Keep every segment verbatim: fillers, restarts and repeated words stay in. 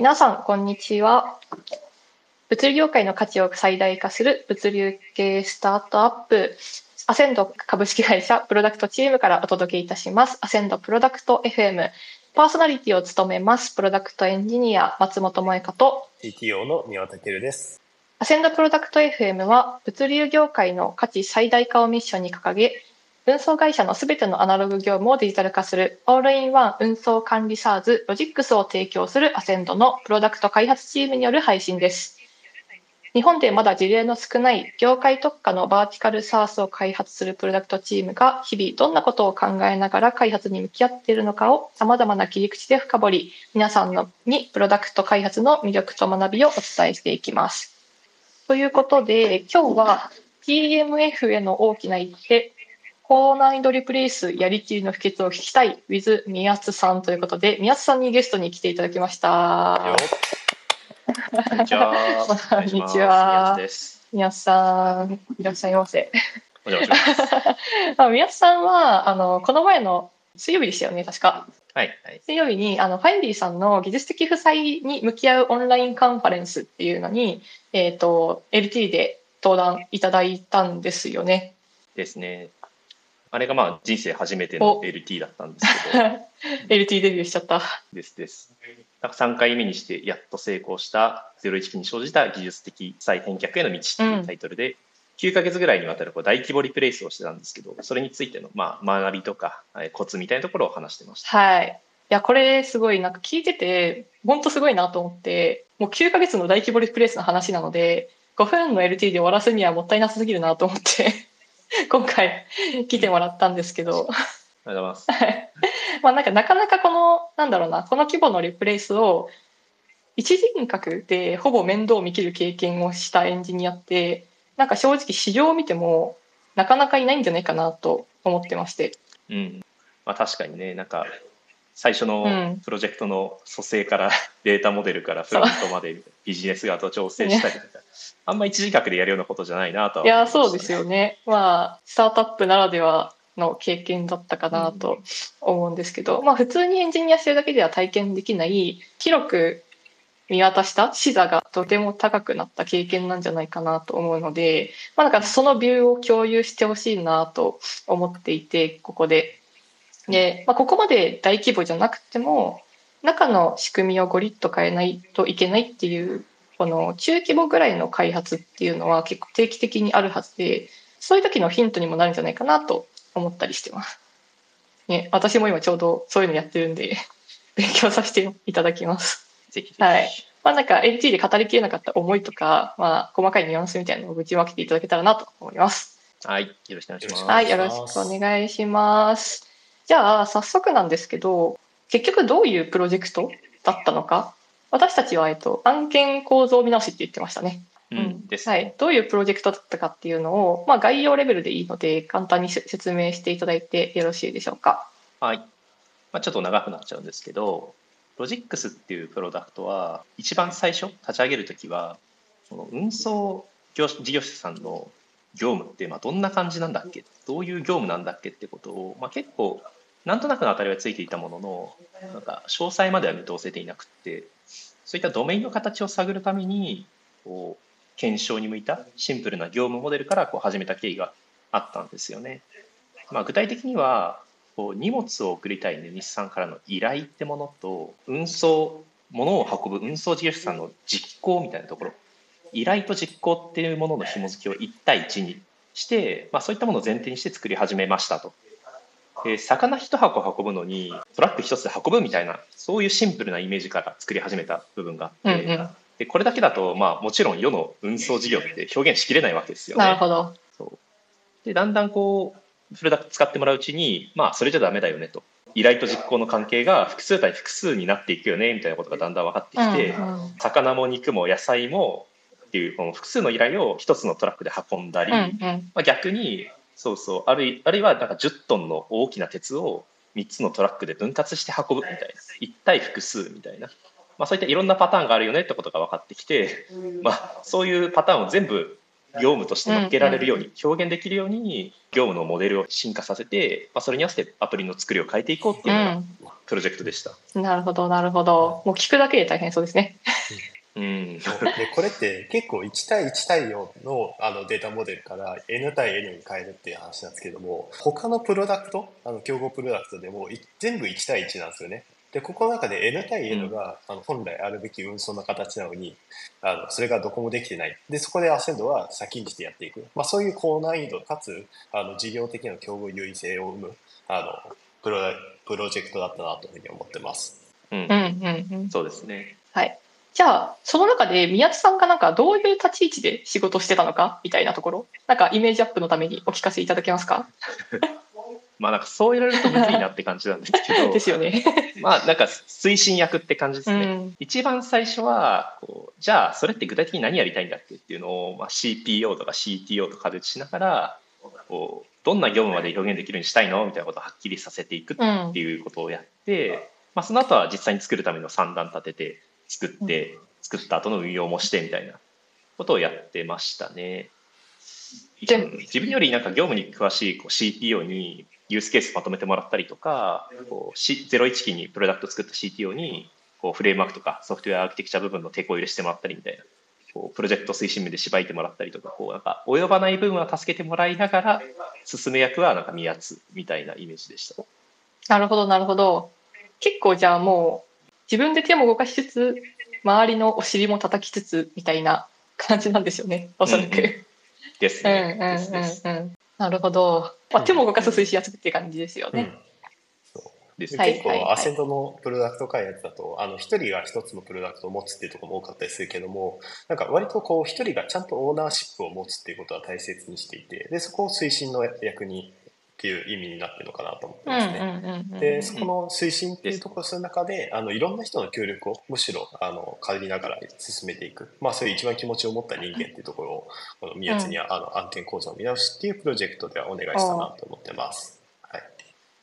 皆さんこんにちは。物流業界の価値を最大化する物流系スタートアップアセンド株式会社プロダクトチームからお届けいたします。アセンドプロダクト エフエム パーソナリティを務めますプロダクトエンジニア松本萌香と ティーティーオー の庭健です。アセンドプロダクト エフエム は物流業界の価値最大化をミッションに掲げ、運送会社のすべてのアナログ業務をデジタル化するオールインワン運送管理サーズロジックスを提供するアセンドのプロダクト開発チームによる配信です。日本でまだ事例の少ない業界特化のバーティカルサースを開発するプロダクトチームが日々どんなことを考えながら開発に向き合っているのかをさまざまな切り口で深掘り、皆さんのにプロダクト開発の魅力と学びをお伝えしていきます。ということで、今日は ピーエムエフ への大きな一手、高難易度リプレイスやりきりの秘訣を聞きたい with 宮津さんということで、宮津さんにゲストに来ていただきました。こんにちは。こんにちは。宮津です。宮津さん、いらっしゃいませ。お邪魔します。宮津さんはあのこの前の水曜日でしたよね、確か。はいはい、水曜日にあのファインディさんの技術的負債に向き合うオンラインカンファレンスっていうのに、えっと エルティー で登壇いただいたんですよね。ですね。あれがまあ人生初めての エルティー だったんですけどエルティー デビューしちゃったですですなんかさんかいめにしてやっと成功したゼロイチピーに生じた技術的再返却への道というタイトルで、うん、きゅうかげつぐらいにわたるこう大規模リプレイスをしてたんですけど、それについてのまあ学びとかコツみたいなところを話してました。はい、いやこれすごいなんか聞いてて本当すごいなと思って、もうきゅうかげつの大規模リプレイスの話なのでごふんの エルティー で終わらせるにはもったいなさすぎるなと思って今回来てもらったんですけど、ありがとうございますまあなんかなかなかこのなんだろうな、この規模のリプレイスを一人格でほぼ面倒見切る経験をしたエンジニアって、なんか正直市場を見てもなかなかいないんじゃないかなと思ってまして、うんまあ、確かにね、なんか最初のプロジェクトの組成から、うん、データモデルからフロントまでビジネス側と調整したりとか、ね、あんま一時間でやるようなことじゃないなとは思いましたね。いやそうですよね、まあ、スタートアップならではの経験だったかなと思うんですけど、うんまあ、普通にエンジニアしてるだけでは体験できない広く見渡した視座がとても高くなった経験なんじゃないかなと思うので、まあ、なんかそのビューを共有してほしいなと思っていて、ここでで、まあ、ここまで大規模じゃなくても中の仕組みをゴリッと変えないといけないっていうこの中規模ぐらいの開発っていうのは結構定期的にあるはずで、そういう時のヒントにもなるんじゃないかなと思ったりしてます、ね、私も今ちょうどそういうのやってるんで勉強させていただきます。ぜひぜひ、はいまあ、なんか エルティー で語りきれなかった思いとか、まあ、細かいニュアンスみたいなのをぶちまけていただけたらなと思います。はい、よろしくお願いします、はい、よろしくお願いします。じゃあ早速なんですけど、結局どういうプロジェクトだったのか、私たちは、えっと、案件構造見直しって言ってましたね、うんですはい、どういうプロジェクトだったかっていうのを、まあ、概要レベルでいいので簡単に説明していただいてよろしいでしょうか。はい、まあ、ちょっと長くなっちゃうんですけど、ロジックスっていうプロダクトは一番最初立ち上げるときはその運送業事業者さんの業務ってまあどんな感じなんだっけ、どういう業務なんだっけってことを、まあ、結構なんとなくの当たりはついていたものの、なんか詳細までは見通せていなくて、そういったドメインの形を探るためにこう検証に向いたシンプルな業務モデルからこう始めた経緯があったんですよね、まあ、具体的にはこう荷物を送りたい荷主さんからの依頼ってものと、運送物を運ぶ運送事業者さんの実行みたいなところ、依頼と実行っていうものの紐付きをいち対いちにして、まあ、そういったものを前提にして作り始めましたと。で魚一箱運ぶのにトラック一つで運ぶみたいな、そういうシンプルなイメージから作り始めた部分があって、うんうん、でこれだけだと、まあ、もちろん世の運送事業って表現しきれないわけですよね。なるほど。そうでだんだんこうプロダクト使ってもらううちに、まあ、それじゃダメだよねと、依頼と実行の関係が複数対複数になっていくよねみたいなことがだんだん分かってきて、うんうん、魚も肉も野菜もっていうこの複数の依頼を一つのトラックで運んだり、うんうんまあ、逆にそうそうあるい、あるいはなんかじゅっトンの大きな鉄をみっつのトラックで分割して運ぶみたいな、いち対複数みたいな、まあ、そういったいろんなパターンがあるよねってことが分かってきて、まあ、そういうパターンを全部業務として乗っけられるように、うんうん、表現できるように業務のモデルを進化させて、まあ、それに合わせてアプリの作りを変えていこうっていうのがプロジェクトでした。うん、なるほどなるほど。もう聞くだけで大変そうですね。うん、でこれって結構いち対いち対よん の, あのデータモデルから N 対 N に変えるっていう話なんですけども、他のプロダクト、あの競合プロダクトでも全部いち対いちなんですよね。でここの中で N 対 N が、うん、あの本来あるべき運送の形なのに、あのそれがどこもできてない。でそこでアセンドは先んじてやっていく、まあ、そういう高難易度かつあの事業的な競合優位性を生むあの プ, ロプロジェクトだったなというふうに思ってます。うんうんうんうん、そうですね。はい、じゃあその中で宮津さんがなんかどういう立ち位置で仕事してたのかみたいなところ、なんかイメージアップのためにお聞かせいただけますか？まあなんかそう言われるとむずいなって感じなんですけどですよね。まあなんか推進役って感じですね。うん、一番最初はこうじゃあそれって具体的に何やりたいんだっけっていうのを、まあ、シーピーオー とか シーティーオー とかで打ちしながらこうどんな業務まで表現できるようにしたいのみたいなことをはっきりさせていくっていうことをやって、うんまあ、その後は実際に作るための算段立てて作って作った後の運用もしてみたいなことをやってましたね。自分よりなんか業務に詳しいこう シーティーオー にユースケースまとめてもらったりとか、こうゼロイチ期にプロダクト作った シーティーオー にこうフレームワークとかソフトウェアアーキテクチャ部分の手こ入れしてもらったりみたいな、こうプロジェクト推進部でしばいてもらったりとか、こうなんか及ばない部分は助けてもらいながら進め役はなんか宮津みたいなイメージでした。なるほどなるほど。結構じゃあもう自分で手も動かしつつ周りのお尻も叩きつつみたいな感じなんですよね、おそらく。うんうん、ですね。うんうんうんうん、なるほど、まあ、手も動かす推進役って感じですよね。うんうん、そうです。結構アセンドのプロダクト開発だと、はいはいはい、あの一人が一つのプロダクトを持つっていうところも多かったりするけども、なんか割とこう一人がちゃんとオーナーシップを持つっていうことは大切にしていて、でそこを推進の役にっていう意味になってるのかなと思ってますね。でそこの推進っていうところをする中で、あのいろんな人の協力をむしろあの借りながら進めていく、まあ、そういう一番気持ちを持った人間っていうところをこの宮津にはあの暗転構造を見直しっていうプロジェクトではお願いしたなと思ってます。は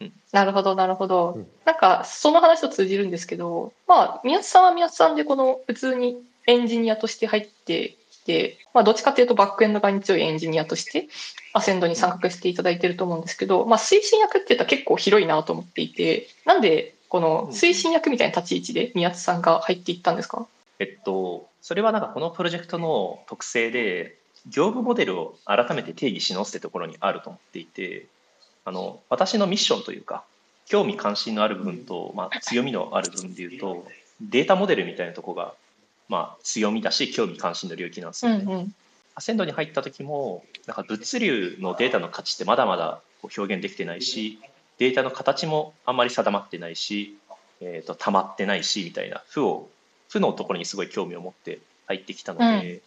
い、なるほどなるほど、うん、なんかその話と通じるんですけど、まあ、宮津さんは宮津さんでこの普通にエンジニアとして入ってでまあ、どっちかというとバックエンド側に強いエンジニアとしてアセンドに参画していただいていると思うんですけど、まあ、推進役っていったら結構広いなと思っていて、なんでこの推進役みたいな立ち位置で宮津さんが入っていったんですか？えっと、それはなんかこのプロジェクトの特性で業務モデルを改めて定義し直すってところにあると思っていて、あの私のミッションというか興味関心のある部分と、まあ、強みのある部分でいうとデータモデルみたいなところがまあ、強みだし興味関心の領域なんですよね。うんうん、アセンドに入った時もなんか物流のデータの価値ってまだまだ表現できてないし、データの形もあんまり定まってないし、えー、と溜まってないしみたいな負を負のところにすごい興味を持って入ってきたので、うん、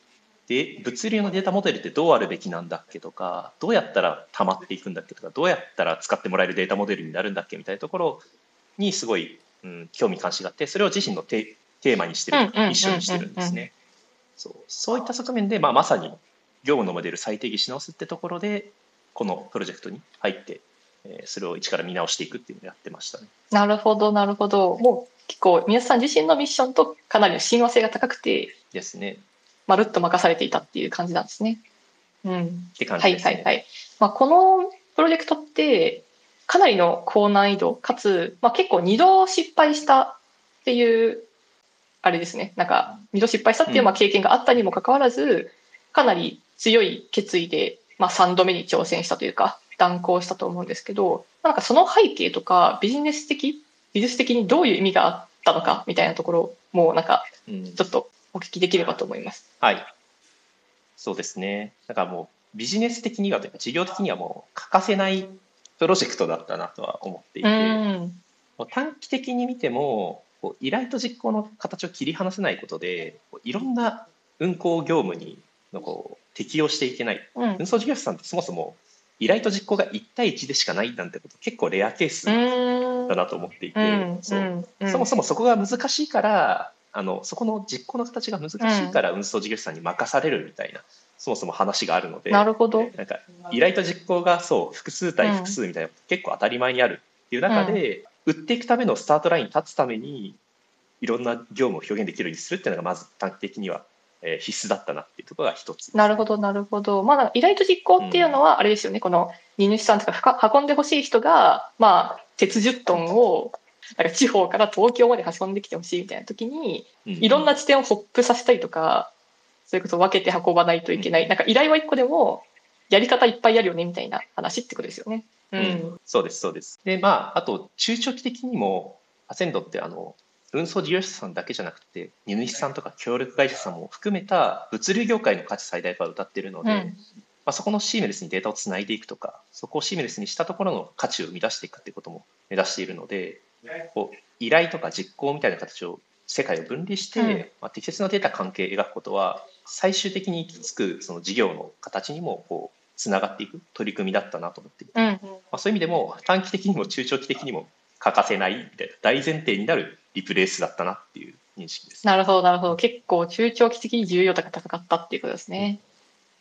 で物流のデータモデルってどうあるべきなんだっけとか、どうやったら溜まっていくんだっけとか、どうやったら使ってもらえるデータモデルになるんだっけみたいなところにすごい、うん、興味関心があって、それを自身の手テーマにしてる、一緒にしてるんですね。そう、そういった側面で、まあ、まさに業務のモデル再定義し直すってところでこのプロジェクトに入って、えー、それを一から見直していくっていうのをやってましたね。なるほどなるほど。もう結構宮津さん自身のミッションとかなりの親和性が高くてですね、まるっと任されていたっていう感じなんですね。うん、って感じですね。はいはいはい。まあ、このプロジェクトってかなりの高難易度かつ、まあ、結構にど失敗したっていうあれですね、なんかにど失敗したっていうまあ経験があったにもかかわらず、うん、かなり強い決意で、まあ、さんどめに挑戦したというか断行したと思うんですけど、なんかその背景とかビジネス的技術的にどういう意味があったのかみたいなところもなんかちょっとお聞きできればと思います。うん、はい、そうですね。なんかもうビジネス的にはというか事業的にはもう欠かせないプロジェクトだったなとは思っていて、うん、短期的に見ても依頼と実行の形を切り離せないことでいろんな運行業務にのこう適用していけない、うん、運送事業者さんってそもそも依頼と実行がいち対いちでしかないなんてこと結構レアケースだなと思っていて、うん、そう、うん、そもそもそこが難しいからあのそこの実行の形が難しいから運送事業者さんに任されるみたいな、うん、そもそも話があるので、なるほど、なんか依頼と実行がそう複数対複数みたいな、うん、結構当たり前にあるっていう中で、うん、売っていくためのスタートラインに立つためにいろんな業務を表現できるようにするっていうのがまず短期的にはえー、必須だったなっていうところが一つ。なるほどなるほど。まあ、依頼と実行っていうのはあれですよね、うん、この荷主さんとか運んでほしい人が、まあ、鉄じゅっトンをなんか地方から東京まで運んできてほしいみたいな時に、うんうん、いろんな地点をホップさせたりとか、そういうことを分けて運ばないといけない、うん、なんか依頼はいっこでもやり方いっぱいあるよねみたいな話ってことですよね。うんうん、そうですそうです。で、まあ、あと中長期的にもアセンドってあの運送事業者さんだけじゃなくて荷主さんとか協力会社さんも含めた物流業界の価値最大化を謳っているので、うん、まあ、そこのシームレスにデータをつないでいくとか、そこをシームレスにしたところの価値を生み出していくっていうことも目指しているので、こう依頼とか実行みたいな形を世界を分離して、うん、まあ、適切なデータ関係を描くことは最終的に行き着くその事業の形にもこうつながっていく取り組みだったなと思っていて、うんうん、まあ、そういう意味でも短期的にも中長期的にも欠かせないみたいな大前提になるリプレースだったなっていう認識です。なるほどなるほど。結構中長期的に重要度が高かったっていうことですね。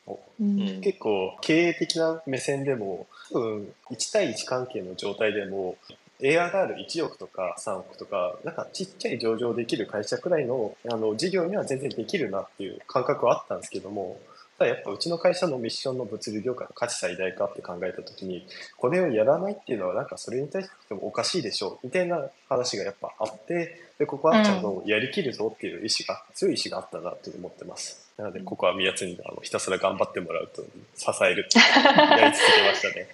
うんうん、結構経営的な目線でも、うん、いち対いち関係の状態でも エーアールアールいちおくとかさんおくとかなんかちっちゃい上場できる会社くらい の, あの事業には全然できるなっていう感覚はあったんですけども、ただやっぱうちの会社のミッションの物流業界の価値最大化って考えたときに、これをやらないっていうのはなんかそれに対してもおかしいでしょうみたいな話がやっぱあって、でここはちゃんとやりきるぞっていう意思が、うん、強い意思があったなと思ってます。なのでここは宮津にあのひたすら頑張ってもらうと支えるってやり続けましたね。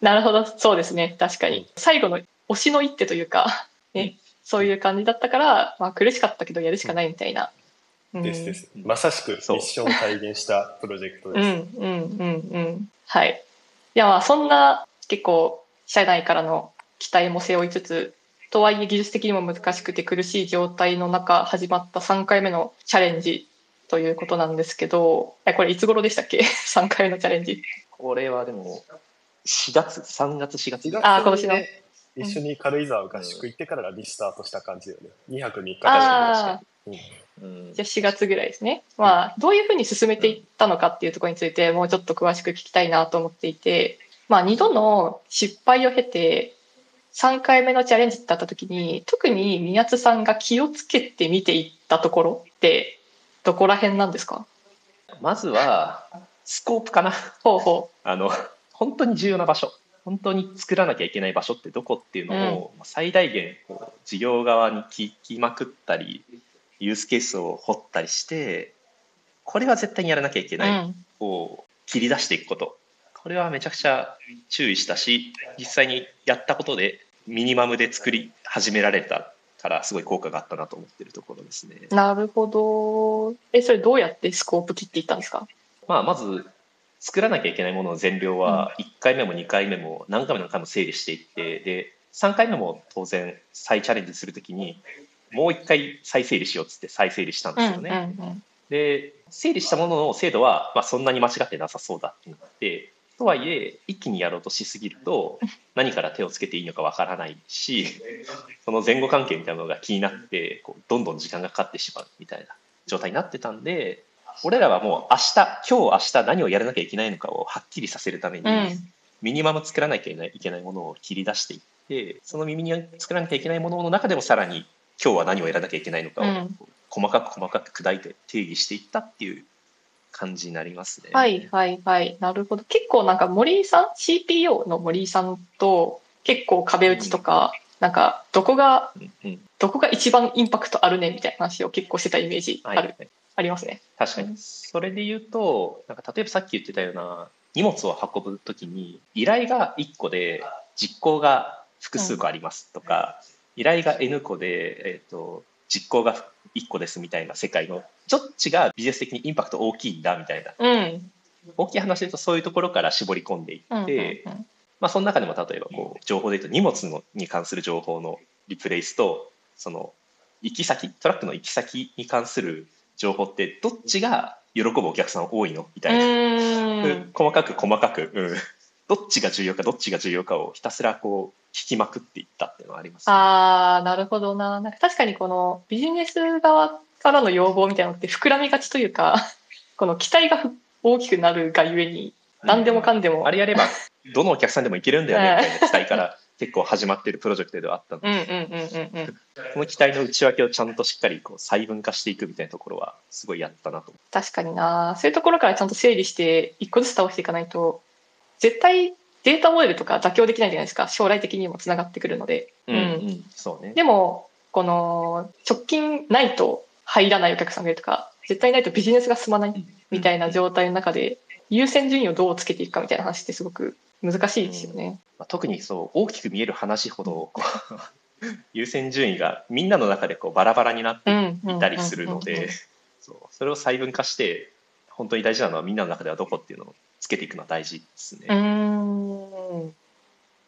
なるほど、そうですね、確かに、うん、最後の推しの一手というか、ね、うん、そういう感じだったから、まあ、苦しかったけどやるしかないみたいな、うんですです、うん、まさしくミッションを体現したプロジェクトです。うんうんうんうん、はい。いや、まあそんな結構社内からの期待も背負いつつ、とはいえ技術的にも難しくて苦しい状態の中始まったさんかいめのチャレンジということなんですけど、これいつ頃でしたっけさんかいめのチャレンジ。これはでもしがつさんがつしがつ、ね、あ今年の一緒に軽井沢合宿行ってからリスタートした感じよね。にはくみっかかしか、うん、じゃあしがつぐらいですね、まあ、どういうふうに進めていったのかっていうところについてもうちょっと詳しく聞きたいなと思っていて、まあ、にどの失敗を経てさんかいめのチャレンジだった時に特に宮津さんが気をつけて見ていったところってどこら辺なんですか？まずはスコープかな。ほうほう。あの本当に重要な場所、本当に作らなきゃいけない場所ってどこっていうのを最大限こう事業側に聞きまくったりユースケースを掘ったりして、これは絶対にやらなきゃいけないを切り出していくこと、これはめちゃくちゃ注意したし、実際にやったことでミニマムで作り始められたからすごい効果があったなと思ってるところですね。なるほど。えそれどうやってスコープ切っていったんですか？まあ、まず作らなきゃいけないものの全量はいっかいめもにかいめも何回も何回も整理していって、でさんかいめも当然再チャレンジするときにもう一回再整理しようっつって再整理したんですよね、うんうんうん、で整理したものの精度は、まあ、そんなに間違ってなさそうだってなって、とはいえ一気にやろうとしすぎると何から手をつけていいのかわからないしその前後関係みたいなのが気になってこうどんどん時間がかかってしまうみたいな状態になってたんで、俺らはもう明日今日明日何をやらなきゃいけないのかをはっきりさせるために、うん、ミニマム作らなきゃいけないものを切り出していって、そのミニマム作らなきゃいけないものの中でもさらに今日は何をやらなきゃいけないのかを細かく細かく砕いて定義していったっていう感じになりますね、うん、はいはいはい、なるほど。結構なんか森井さん シーピーオー の森井さんと結構壁打ちとか、うん、なんかどこが、うんうん、どこが一番インパクトあるねみたいな話を結構してたイメージ ある、はいはい、ありますね。確かに、うん、それで言うとなんか例えばさっき言ってたような荷物を運ぶときに依頼がいっこで実行が複数個ありますとか、うん、依頼が エヌこで、えーと、実行がいっこですみたいな世界のどっちがビジネス的にインパクト大きいんだみたいな、うん、大きい話で言うとそういうところから絞り込んでいって、うんうんうん、まあ、その中でも例えばこう情報で言うと荷物のに関する情報のリプレイスとその行き先トラックの行き先に関する情報ってどっちが喜ぶお客さん多いのみたいな、うん細かく細かく、うん、どっちが重要かどっちが重要かをひたすらこう聞きまくっていったっていうのはあります、ね、あーなるほど な, なんか確かにこのビジネス側からの要望みたいなのって膨らみがちというかこの期待が大きくなるがゆえに何でもかんでも、うん、あれやればどのお客さんでもいけるんだよねみたいな期待から結構始まっているプロジェクトではあったので、この期待の内訳をちゃんとしっかりこう細分化していくみたいなところはすごいやったなと。確かにな、そういうところからちゃんと整理して一個ずつ倒していかないと絶対データモデルとか妥協できないじゃないですか。将来的にもつながってくるので、うんうんそうね、でもこの直近ないと入らないお客さんがいるとか絶対ないとビジネスが進まないみたいな状態の中で優先順位をどうつけていくかみたいな話ってすごく難しいですよね、うん、特にそう大きく見える話ほどこう優先順位がみんなの中でこうバラバラになっていたりするので、それを細分化して本当に大事なのはみんなの中ではどこっていうのをつけていくのは大事ですね。うーん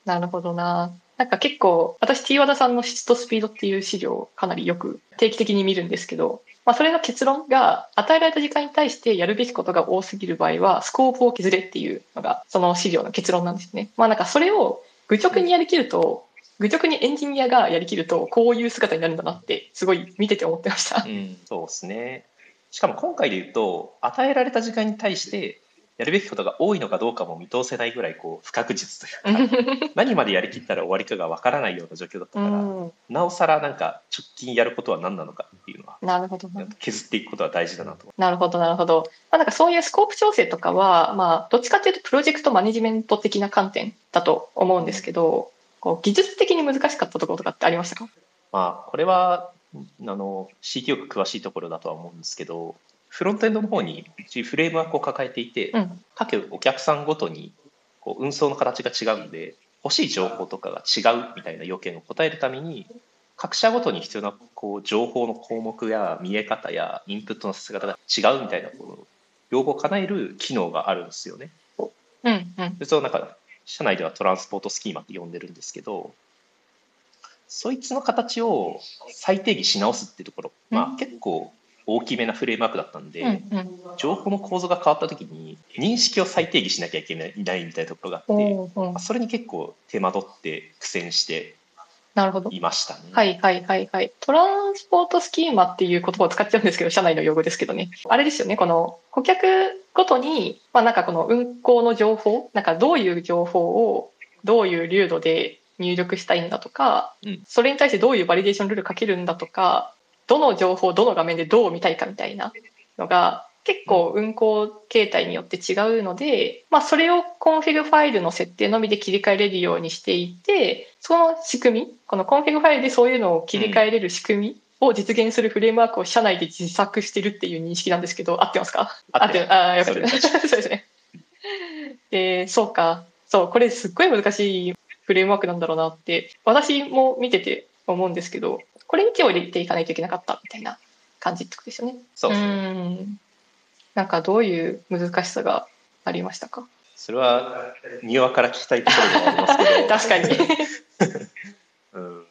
なるほどな。なんか結構私 T 和田さんの質とスピードっていう資料をかなりよく定期的に見るんですけど、まあ、それの結論が与えられた時間に対してやるべきことが多すぎる場合はスコープを削れっていうのがその資料の結論なんですね。まあなんかそれを愚直にやりきると、愚直にエンジニアがやりきるとこういう姿になるんだなってすごい見てて思ってました、うん、そうですね。しかも今回で言うと与えられた時間に対してやるべきことが多いのかどうかも見通せないぐらいこう不確実というか何までやりきったら終わりかがわからないような状況だったから、うん、なおさらなんか直近やることは何なのかっていうのはなるほど削っていくことは大事だなと。なるほどなるほど、まあ、なんかそういうスコープ調整とかは、まあ、どっちかというとプロジェクトマネジメント的な観点だと思うんですけど、こう技術的に難しかったところとかってありましたか？まあ、これはあの シーティーオー が詳しいところだとは思うんですけど、フロントエンドの方にフレームワークを抱えていて、うん、各お客さんごとにこう運送の形が違うので欲しい情報とかが違うみたいな要件を答えるために各社ごとに必要なこう情報の項目や見え方やインプットのさせ方が違うみたいなこう要望を叶える機能があるんですよね、うんうん、それをなんか社内ではトランスポートスキーマって呼んでるんですけど、そいつの形を再定義し直すっていうところ、まあ、結構大きめなフレームワークだったんで、うんうん、情報の構造が変わった時に認識を再定義しなきゃいけないみたいなところがあって、うんうん、それに結構手間取って苦戦していましたね。はいはいはいはい。トランスポートスキーマっていう言葉を使っちゃうんですけど、社内の用語ですけどね。あれですよね、この顧客ごとに、まあ、なんかこの運行の情報、なんかどういう情報をどういう流度で入力したいんだとか、うん、それに対してどういうバリデーションルールかけるんだとか、どの情報をどの画面でどう見たいかみたいなのが結構運行形態によって違うので、まあ、それをコンフィグファイルの設定のみで切り替えれるようにしていて、その仕組み、このコンフィグファイルでそういうのを切り替えれる仕組みを実現するフレームワークを社内で自作してるっていう認識なんですけど、合ってますか？合ってます。ああ、よかったです。そうですね。で、そうか。そう、これすっごい難しいフレームワークなんだろうなって私も見てて思うんですけど、これに手を入れていかないといけなかったみたいな感じってことですよね。そうですね。うん。なんかどういう難しさがありましたか？それは庭から聞きたいところもありますけど確かに、うん、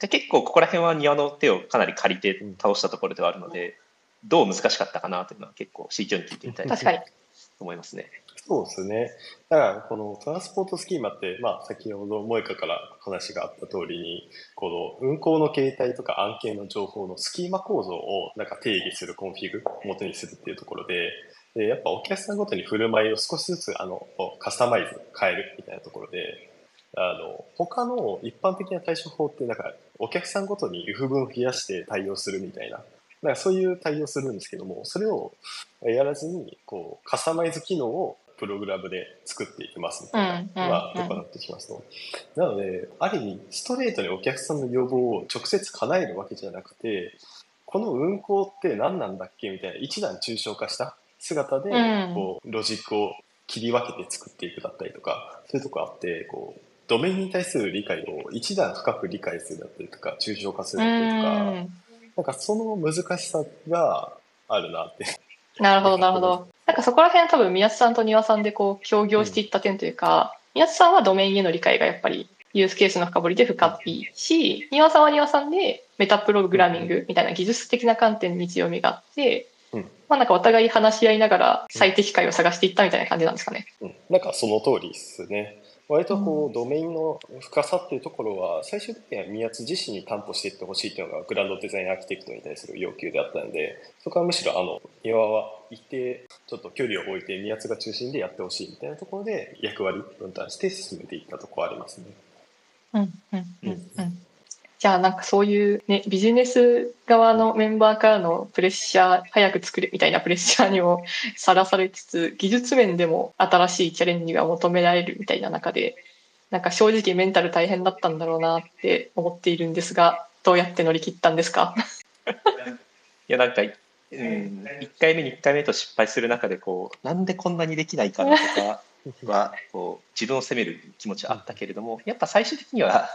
で結構ここら辺は庭の手をかなり借りて倒したところではあるので、うん、どう難しかったかなというのは結構 シーティーオー に聞いてみたいと思いますね。そうですね。だからこのトランスポートスキーマって、まあ、先ほど萌香から話があった通りにこの運行の形態とか案件の情報のスキーマ構造をなんか定義するコンフィグを元にするっていうところで、でやっぱお客さんごとに振る舞いを少しずつあのカスタマイズ変えるみたいなところで、あの他の一般的な対処法ってなんかお客さんごとにif文増やして対応するみたいな、なんかそういう対応するんですけども、それをやらずにこうカスタマイズ機能をプログラムで作っていきますみたいなのがとかなってきますと、なのである意味ストレートにお客さんの要望を直接叶えるわけじゃなくて、この運行って何なんだっけみたいな一段抽象化した姿でこうロジックを切り分けて作っていくだったりとか、そういうとこあってこうドメインに対する理解を一段深く理解するだったりとか抽象化するだったりとか、なんかその難しさがあるなって。なるほどなるほど。なんかそこら辺は多分宮津さんと庭さんでこう協業していった点というか、うん、宮津さんはドメインへの理解がやっぱりユースケースの深掘りで深いし、庭さんは庭さんでメタプログラミングみたいな技術的な観点に強みがあって、うん、まあなんかお互い話し合いながら最適解を探していったみたいな感じなんですかね。うん、なんかその通りですね。割とこうドメインの深さっていうところは最終的には宮津自身に担保していってほしいっていうのがグランドデザインアーキテクトに対する要求であったので、そこはむしろあの庭は一定ちょっと距離を置いて宮津が中心でやってほしいみたいなところで役割分担して進めていったところはありますね。うんうんうんうん、じゃあなんかそういう、ね、ビジネス側のメンバーからのプレッシャー、早く作るみたいなプレッシャーにもさらされつつ、技術面でも新しいチャレンジが求められるみたいな中で、なんか正直メンタル大変だったんだろうなって思っているんですが、どうやって乗り切ったんですか？いやなんか、うん、いっかいめにかいめと失敗する中でこう、なんでこんなにできないかなとかはこう自分を責める気持ちはあったけれども、やっぱ最終的には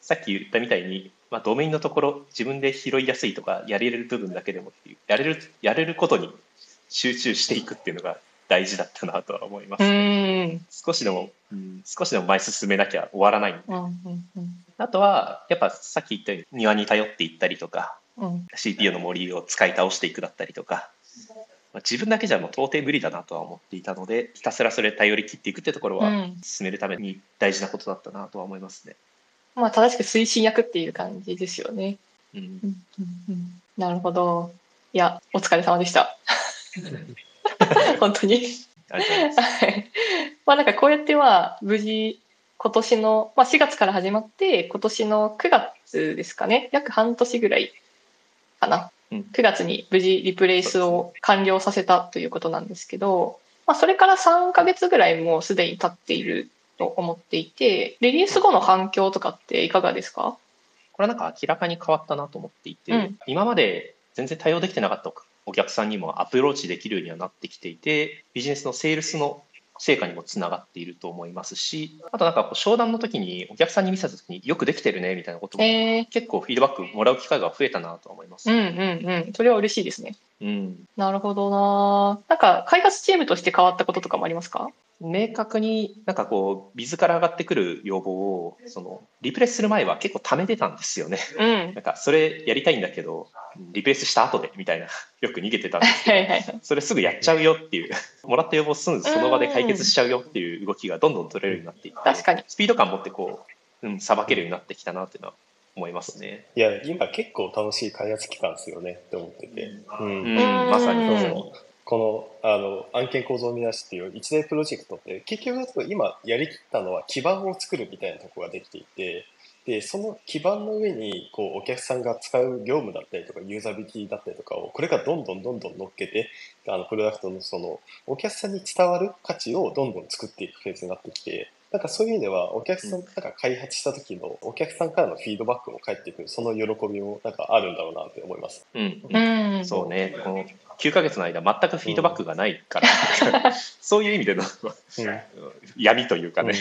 さっき言ったみたいに、まあ、ドメインのところ自分で拾いやすいとか、やれる部分だけでもっていう、やれる、やれることに集中していくっていうのが大事だったなとは思います、ね、少しでも、うん、少しでも前進めなきゃ終わらない、うんうんうん、あとはやっぱさっき言ったように庭に頼っていったりとか、うん、シーピーユー の森を使い倒していくだったりとか、まあ、自分だけじゃもう到底無理だなとは思っていたので、ひたすらそれ頼り切っていくってところは進めるために大事なことだったなとは思いますね、うん、まあ正しく推進役っていう感じですよね、うんうんうん、なるほど。いやお疲れ様でした本当にありがとうございます、はい、まあなんかこうやっては無事今年の、まあ、しがつから始まって、今年のくがつですかね、約半年ぐらいかな、くがつに無事リプレイスを完了させたということなんですけど、まあ、それからさんかげつぐらいもうすでに経っていると思っていて、リリース後の反響とかっていかがですか？これはなんか明らかに変わったなと思っていて、うん、今まで全然対応できてなかったお客さんにもアプローチできるようにはなってきていて、ビジネスのセールスの成果にもつながっていると思いますし、あとなんかこう商談の時にお客さんに見せた時によくできてるねみたいなことも結構フィードバックもらう機会が増えたなと思います、えー、うんうんうん、それは嬉しいですね、うん、なるほどな。なんか開発チームとして変わったこととかもありますか？明確になんかこうビズから上がってくる要望をそのリプレイスする前は結構溜めてたんですよね、うん、なんかそれやりたいんだけどリプレイスした後でみたいな、よく逃げてたんですけどはい、はい、それすぐやっちゃうよっていうもらった要望すぐその場で解決しちゃうよっていう動きがどんどん取れるようになっていって、確かにスピード感持ってこう、うん、さばけるようになってきたなっていうのは思いますね。いや今結構楽しい開発期間ですよねって思ってて、うんうん、まさにそう、こ の, あの案件構造見出しっていういちねんプロジェクトって結局今やりきったのは基盤を作るみたいなところができていて、でその基盤の上にこうお客さんが使う業務だったりとかユーザビリティだったりとかをこれからどんどんどんどん乗っけて、あのプロダクト の, そのお客さんに伝わる価値をどんどん作っていくフェーズになってきて、なんかそういう意味ではお客さんが開発した時のお客さんからのフィードバックも返ってくる、その喜びもなんかあるんだろうなって思います、うんうん、そうね、このきゅうかげつの間全くフィードバックがないから、うん、そういう意味での、うん、闇というかね、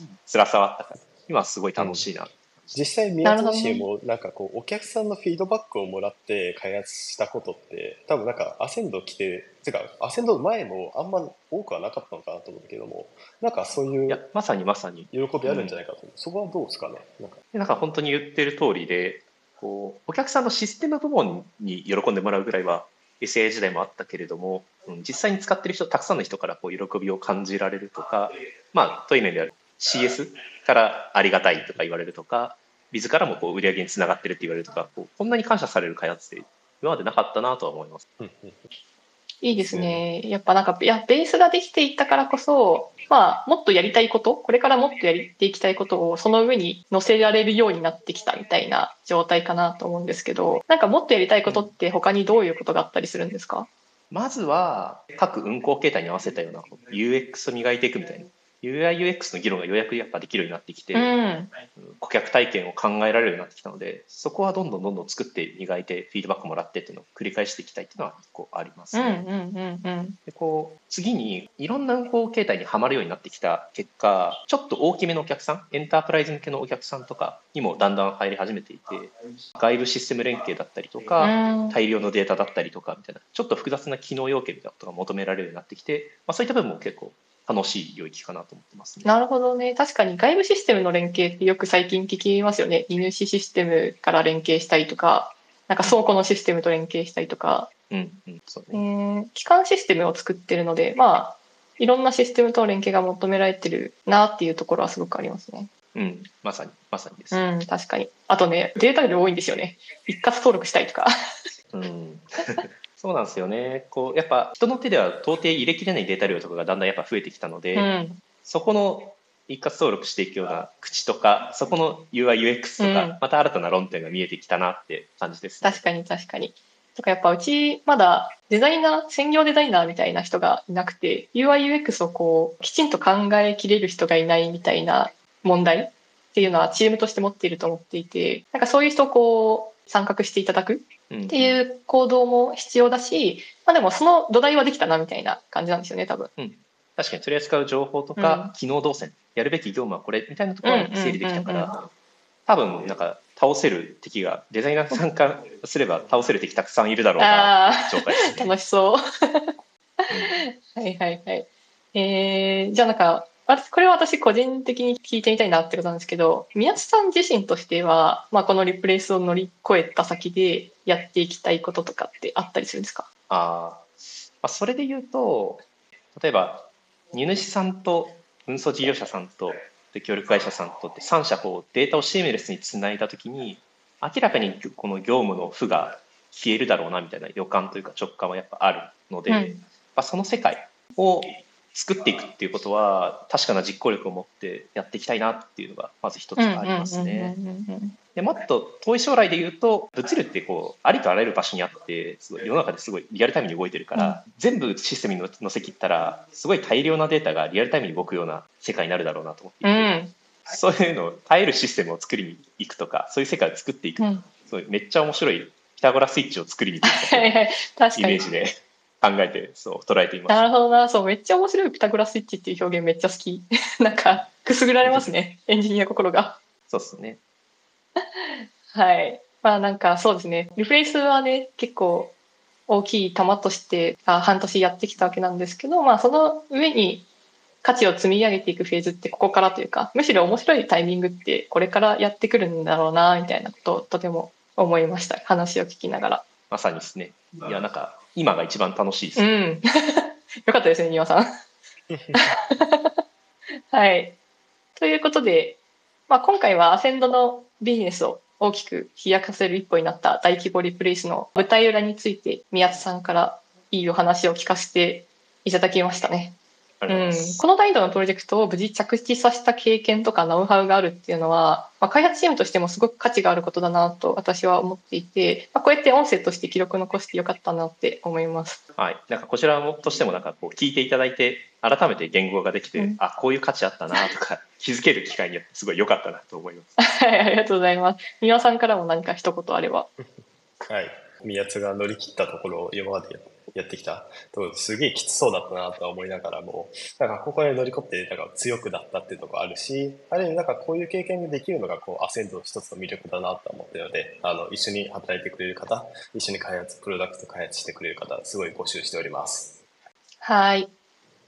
うん、辛さはあったから今すごい楽しいな、うん、実際宮津氏もなんかこうお客さんのフィードバックをもらって開発したことって多分なんかアセンド来ててかアセンド前もあんま多くはなかったのかなと思うけども、なんかそういういやまさにまさに喜びあるんじゃないかと思う、そこはどうですかね。なんか、なんか本当に言ってる通りで、こうお客さんのシステム部門に喜んでもらうぐらいは エスエー 時代もあったけれども、うん、実際に使ってる人たくさんの人からこう喜びを感じられるとか、まあという面であるシーエス からありがたいとか言われるとか、自らもこう売り上げにつながってるって言われるとか、こうこんなに感謝される開発って今までなかったなとは思います。いいですね。やっぱなんかいやベースができていったからこそ、まあ、もっとやりたいこと、これからもっとやっていきたいことをその上に乗せられるようになってきたみたいな状態かなと思うんですけど、なんかもっとやりたいことって他にどういうことがあったりするんですか？まずは各運行形態に合わせたような ユーエックス を磨いていくみたいな、ユーアイユーエックス の議論がようやくやっぱできるようになってきて、うん、顧客体験を考えられるようになってきたので、そこはどんどんどんどん作って磨いてフィードバックもらってっていうのを繰り返していきたいっていうのはこうありますね、うんうんうんうん、でこう次にいろんな運行形態にはまるようになってきた結果、ちょっと大きめのお客さん、エンタープライズ向けのお客さんとかにもだんだん入り始めていて、外部システム連携だったりとか大量のデータだったりとかみたいな、ちょっと複雑な機能要件みたいなことが求められるようになってきて、まあ、そういった部分も結構楽しい領域かなと思ってますね。なるほどね。確かに外部システムの連携ってよく最近聞きますよね。荷主システムから連携したりとか、なんか倉庫のシステムと連携したりとか、うんうん、そうね、えー、機関システムを作ってるので、まあいろんなシステムとの連携が求められてるなっていうところはすごくありますね。うん、まさにまさにです。うん、確かに。あとね、データ量多いんですよね。一括登録したいとか。うん。そうなんですよね。こうやっぱ人の手では到底入れきれないデータ量とかがだんだんやっぱ増えてきたので、うん、そこの一括登録していくような口とか、そこの ユーアイユーエックス とか、うん、また新たな論点が見えてきたなって感じですね。確かに確かに。とかやっぱうちまだデザイナー、専業デザイナーみたいな人がいなくて、 ユーアイユーエックス をこうきちんと考えきれる人がいないみたいな問題っていうのはチームとして持っていると思っていて、なんかそういう人をこう参画していただくっていう行動も必要だし、まあ、でもその土台はできたなみたいな感じなんですよね多分、うん、確かに取り扱う情報とか、うん、機能動線、やるべき業務はこれみたいなところが整理できたから、うんうんうんうん、多分なんか倒せる敵が、デザイナー参加すれば倒せる敵たくさんいるだろうな状態です、ね、楽しそう、うん、はいはいはい、えー、じゃあなんかこれは私個人的に聞いてみたいなってことなんですけど、宮津さん自身としては、まあ、このリプレイスを乗り越えた先でやっていきたいこととかってあったりするんですか？あ、まあ、それで言うと、例えば荷主さんと運送事業者さんとで協力会社さんとってさん社こうデータをシームレスにつないだときに、明らかにこの業務の負が消えるだろうなみたいな予感というか直感はやっぱあるので、うん、まあ、その世界を作っていくっていうことは確かな実行力を持ってやっていきたいなっていうのがまず一つありますね。でもっと遠い将来で言うと、物流ってこうありとあらゆる場所にあって、すごい世の中ですごいリアルタイムに動いてるから、うん、全部システムに載せきったらすごい大量なデータがリアルタイムに動くような世界になるだろうなと思っていて、うん、そういうのを耐えるシステムを作りに行くとか、そういう世界を作っていく、うん、そういうめっちゃ面白いピタゴラスイッチを作りに行くというイメージで考えて、そう捉えています。なるほどな。そう、めっちゃ面白いピタゴラスイッチっていう表現めっちゃ好きなんかくすぐられますねエンジニア心が。そうですねはい、まあなんかそうですね、リプレイスはね結構大きい玉としてあ半年やってきたわけなんですけど、まあその上に価値を積み上げていくフェーズってここからというか、むしろ面白いタイミングってこれからやってくるんだろうなみたいなことをとても思いました、話を聞きながら。まさにですね。いやなんか今が一番楽しいです、ね、うん、よかったですね庭さんはい、ということで、まあ、今回はアセンドのビジネスを大きく飛躍させる一歩になった大規模リプレイスの舞台裏について宮津さんからいいお話を聞かせていただきましたね。ありがとうございます、うん、この難易度のプロジェクトを無事着地させた経験とかノウハウがあるっていうのは、まあ、開発チームとしてもすごく価値があることだなと私は思っていて、まあ、こうやって音声として記録残してよかったなって思います、はい、なんかこちらもとしてもなんかこう聞いていただいて改めて言語ができて、うん、あこういう価値あったなとか気づける機会によってすごい良かったなと思います、はい、ありがとうございます。庭さんからも何か一言あればはい、宮津が乗り切ったところを今までやってやってきたとすげえきつそうだったなとは思いながらも、なんかここで乗り越ってなんか強くなったっていうところあるし、ある意味なんかこういう経験ができるのがこうアセンドの一つの魅力だなと思ったので、あの一緒に働いてくれる方、一緒に開発プロダクト開発してくれる方すごい募集しております。はい、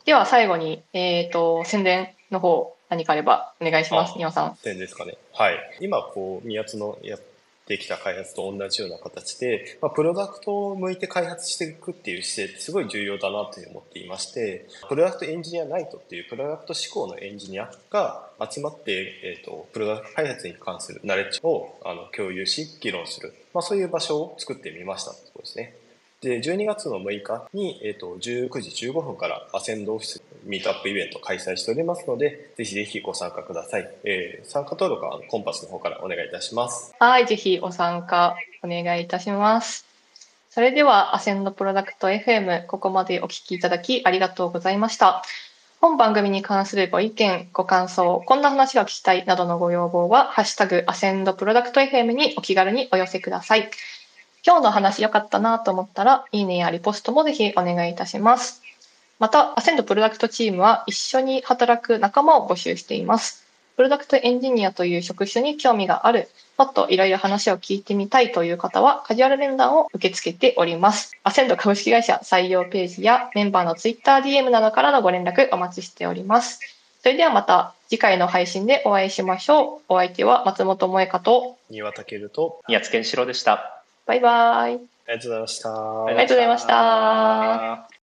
では最後に、えー、と宣伝の方何かあればお願いします。庭さん宣伝ですかね。はい、今こう宮津のやできた開発と同じような形で、まあ、プロダクトを向いて開発していくっていう姿勢ってすごい重要だなというふうに思っていまして、プロダクトエンジニアナイトっていうプロダクト志向のエンジニアが集まって、えーと、プロダクト開発に関するナレッジをあの共有し議論する、まあ、そういう場所を作ってみましたということですね。でじゅうにがつのむいかに、えーと、じゅうくじじゅうごふんからアセンドオフィスミートアップイベント開催しておりますので、ぜひぜひご参加ください、えー、参加登録はコンパスの方からお願いいたします。はい、ぜひお参加お願いいたします。それではアセンドプロダクト エフエム、 ここまでお聞きいただきありがとうございました。本番組に関するご意見ご感想、こんな話が聞きたいなどのご要望はハッシュタグアセンドプロダクト エフエム にお気軽にお寄せください。今日の話良かったなと思ったらいいねやリポストもぜひお願いいたします。またアセンドプロダクトチームは一緒に働く仲間を募集しています。プロダクトエンジニアという職種に興味がある、もっといろいろ話を聞いてみたいという方はカジュアル面談を受け付けております。アセンド株式会社採用ページやメンバーの ツイッターディーエム などからのご連絡お待ちしております。それではまた次回の配信でお会いしましょう。お相手は松本萌香と庭健と宮津健志郎でした。バイバイ。ありがとうございました。ありがとうございました。